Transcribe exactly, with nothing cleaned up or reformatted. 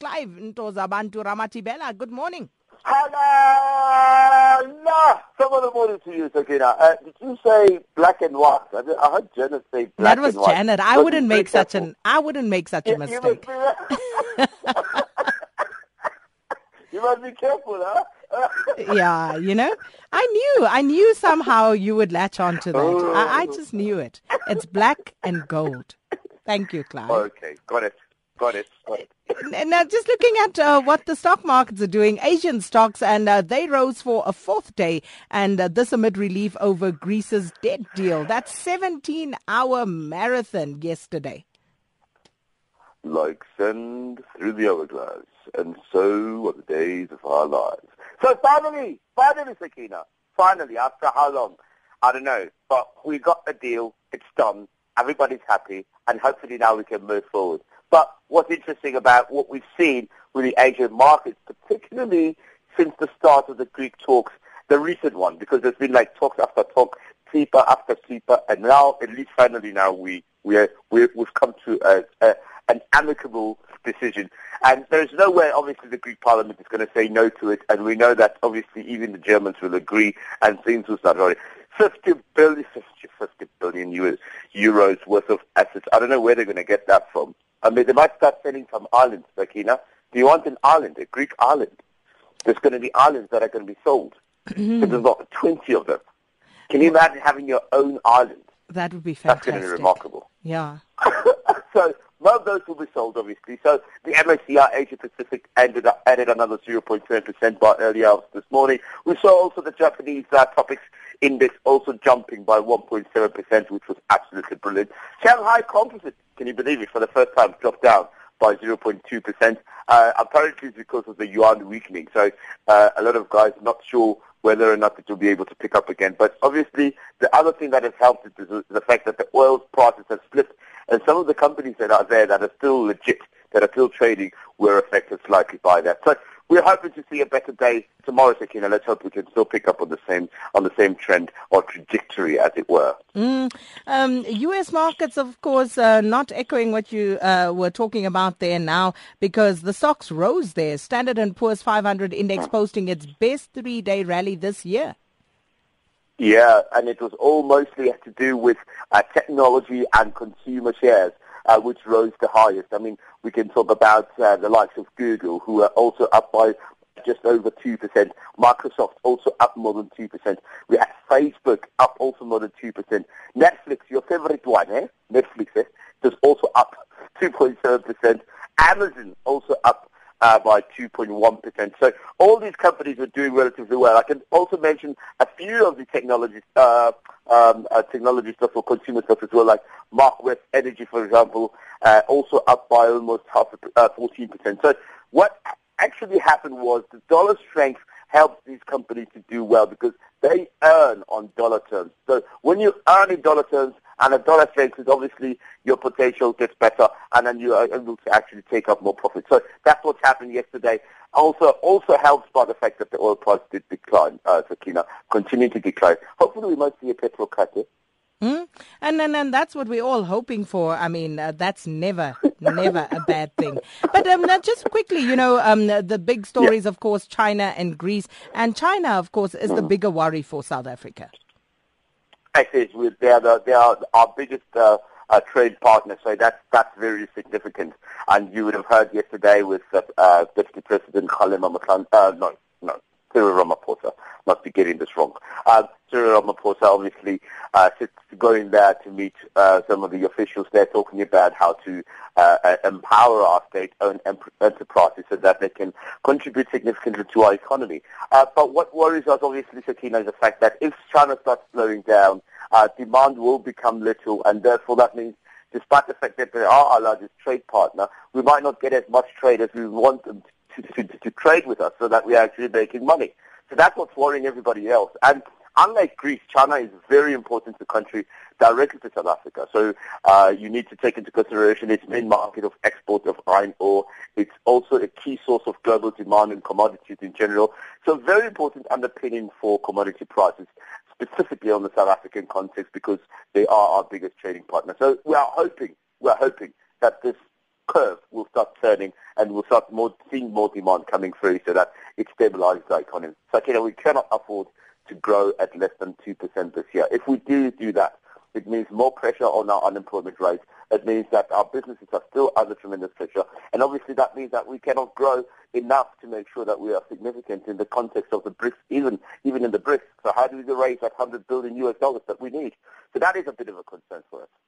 Clive, Ntozabantu Ramatibela, good morning. Hello! Some of the morning to you, Sakina. Uh, did you say black and white? I, mean, I heard Janet say black and white. That was and Janet. I wouldn't make such an, I wouldn't make such a you, mistake. You must, you must be careful, huh? Yeah, you know, I knew, I knew somehow you would latch on to that. Oh. I, I just knew it. It's black and gold. Thank you, Clive. Okay, got it. Got it. Got it. Now, just looking at uh, what the stock markets are doing, Asian stocks, and uh, they rose for a fourth day, and uh, this amid relief over Greece's debt deal. That seventeen-hour marathon yesterday. Like sand through the hourglass, and so are the days of our lives. So finally, finally, Sakina, finally, after how long? I don't know, but we got the deal. It's done. Everybody's happy, and hopefully now we can move forward. But what's interesting about what we've seen with the Asian markets, particularly since the start of the Greek talks, the recent one, because there's been like talks after talk, sleeper after sleeper, and now, at least finally now, we, we are, we, we've come to a, a, an amicable decision. And there's no way, obviously, the Greek parliament is going to say no to it, and we know that, obviously, even the Germans will agree, and things will start rolling. fifty billion, fifty, fifty billion euros, euros worth of assets. I don't know where they're going to get that from. I mean, they might start selling some islands, Sakina. Do you want an island, a Greek island? There's going to be islands that are going to be sold. Mm-hmm. So there's about twenty of them. Can you imagine having your own island? That would be fantastic. That's going to be remarkable. Yeah. So, well, those will be sold, obviously. So the M S C I Asia Pacific ended up, added another zero point two percent by early hours this morning. We saw also the Japanese uh, Topix index also jumping by one point seven percent, which was absolutely brilliant. Shanghai Composite, can you believe it, for the first time dropped down by zero point two percent. Uh, apparently it's because of the yuan weakening. So uh, a lot of guys not sure whether or not it will be able to pick up again. But obviously the other thing that has helped is the fact that the oil prices have slipped, and some of the companies that are there that are still legit, that are still trading, were affected slightly by that. So we're hoping to see a better day tomorrow, Sakina. Let's hope we can still pick up on the same on the same trend or trajectory, as it were. Mm, um, U S markets, of course, uh, not echoing what you uh, were talking about there now, because the stocks rose there. Standard and Poor's five hundred index posting its best three-day rally this year. Yeah, and it was all mostly to do with uh, technology and consumer shares, Uh, which rose the highest. I mean, we can talk about uh, the likes of Google, who are also up by just over two percent. Microsoft also up more than two percent. We have Facebook up also more than two percent. Netflix, your favorite one, eh? Netflix, eh? Just also up two point seven percent. Amazon also up uh, by two point one percent. So all these companies were doing relatively well. I can also mention a few of the technologies, uh, um, uh, technology stuff or consumer stuff as well, like Mark West Energy, for example, uh, also up by almost half, uh, fourteen percent. So what actually happened was the dollar strength helps these companies to do well because they earn on dollar terms. So when you earn in dollar terms and a dollar strengthens, obviously your potential gets better and then you are able to actually take up more profit. So that's what's happened yesterday. Also, also helps by the fact that the oil price did decline, uh, Sakina, continue to decline. Hopefully we might see a petrol cut here. Hmm? And, and and that's what we're all hoping for. I mean, uh, that's never, never a bad thing. But um, now just quickly, you know, um, the, the big stories, yeah. Of course, China and Greece. And China, of course, is the bigger worry for South Africa. Actually, they are, the, they are our biggest uh, uh, trade partner, so that's, that's very significant. And you would have heard yesterday with uh, uh, Deputy President Khalil Mamatlan, uh, no, no, Cyril Ramaphosa, must be getting this wrong. Uh, Cyril Ramaphosa obviously uh, sits going there to meet uh, some of the officials there talking about how to uh, empower our state-owned em- enterprises so that they can contribute significantly to our economy. Uh, but what worries us obviously, Sakina, is the fact that if China starts slowing down, uh, demand will become little, and therefore that means despite the fact that they are our largest trade partner, we might not get as much trade as we want them to. To, to, to trade with us so that we are actually making money. So that's what's worrying everybody else. And unlike Greece, China is very important to the country directly to South Africa. So uh, you need to take into consideration its main market of export of iron ore. It's also a key source of global demand and commodities in general. So very important underpinning for commodity prices, specifically on the South African context because they are our biggest trading partner. So we are hoping, we are hoping that this curve will start turning and we'll start more, seeing more demand coming through so that it stabilizes the economy. So, you know, we cannot afford to grow at less than two percent this year. If we do do that, it means more pressure on our unemployment rate. It means that our businesses are still under tremendous pressure. And obviously that means that we cannot grow enough to make sure that we are significant in the context of the BRICS, even even in the BRICS. So how do we raise that one hundred billion U S dollars that we need? So that is a bit of a concern for us.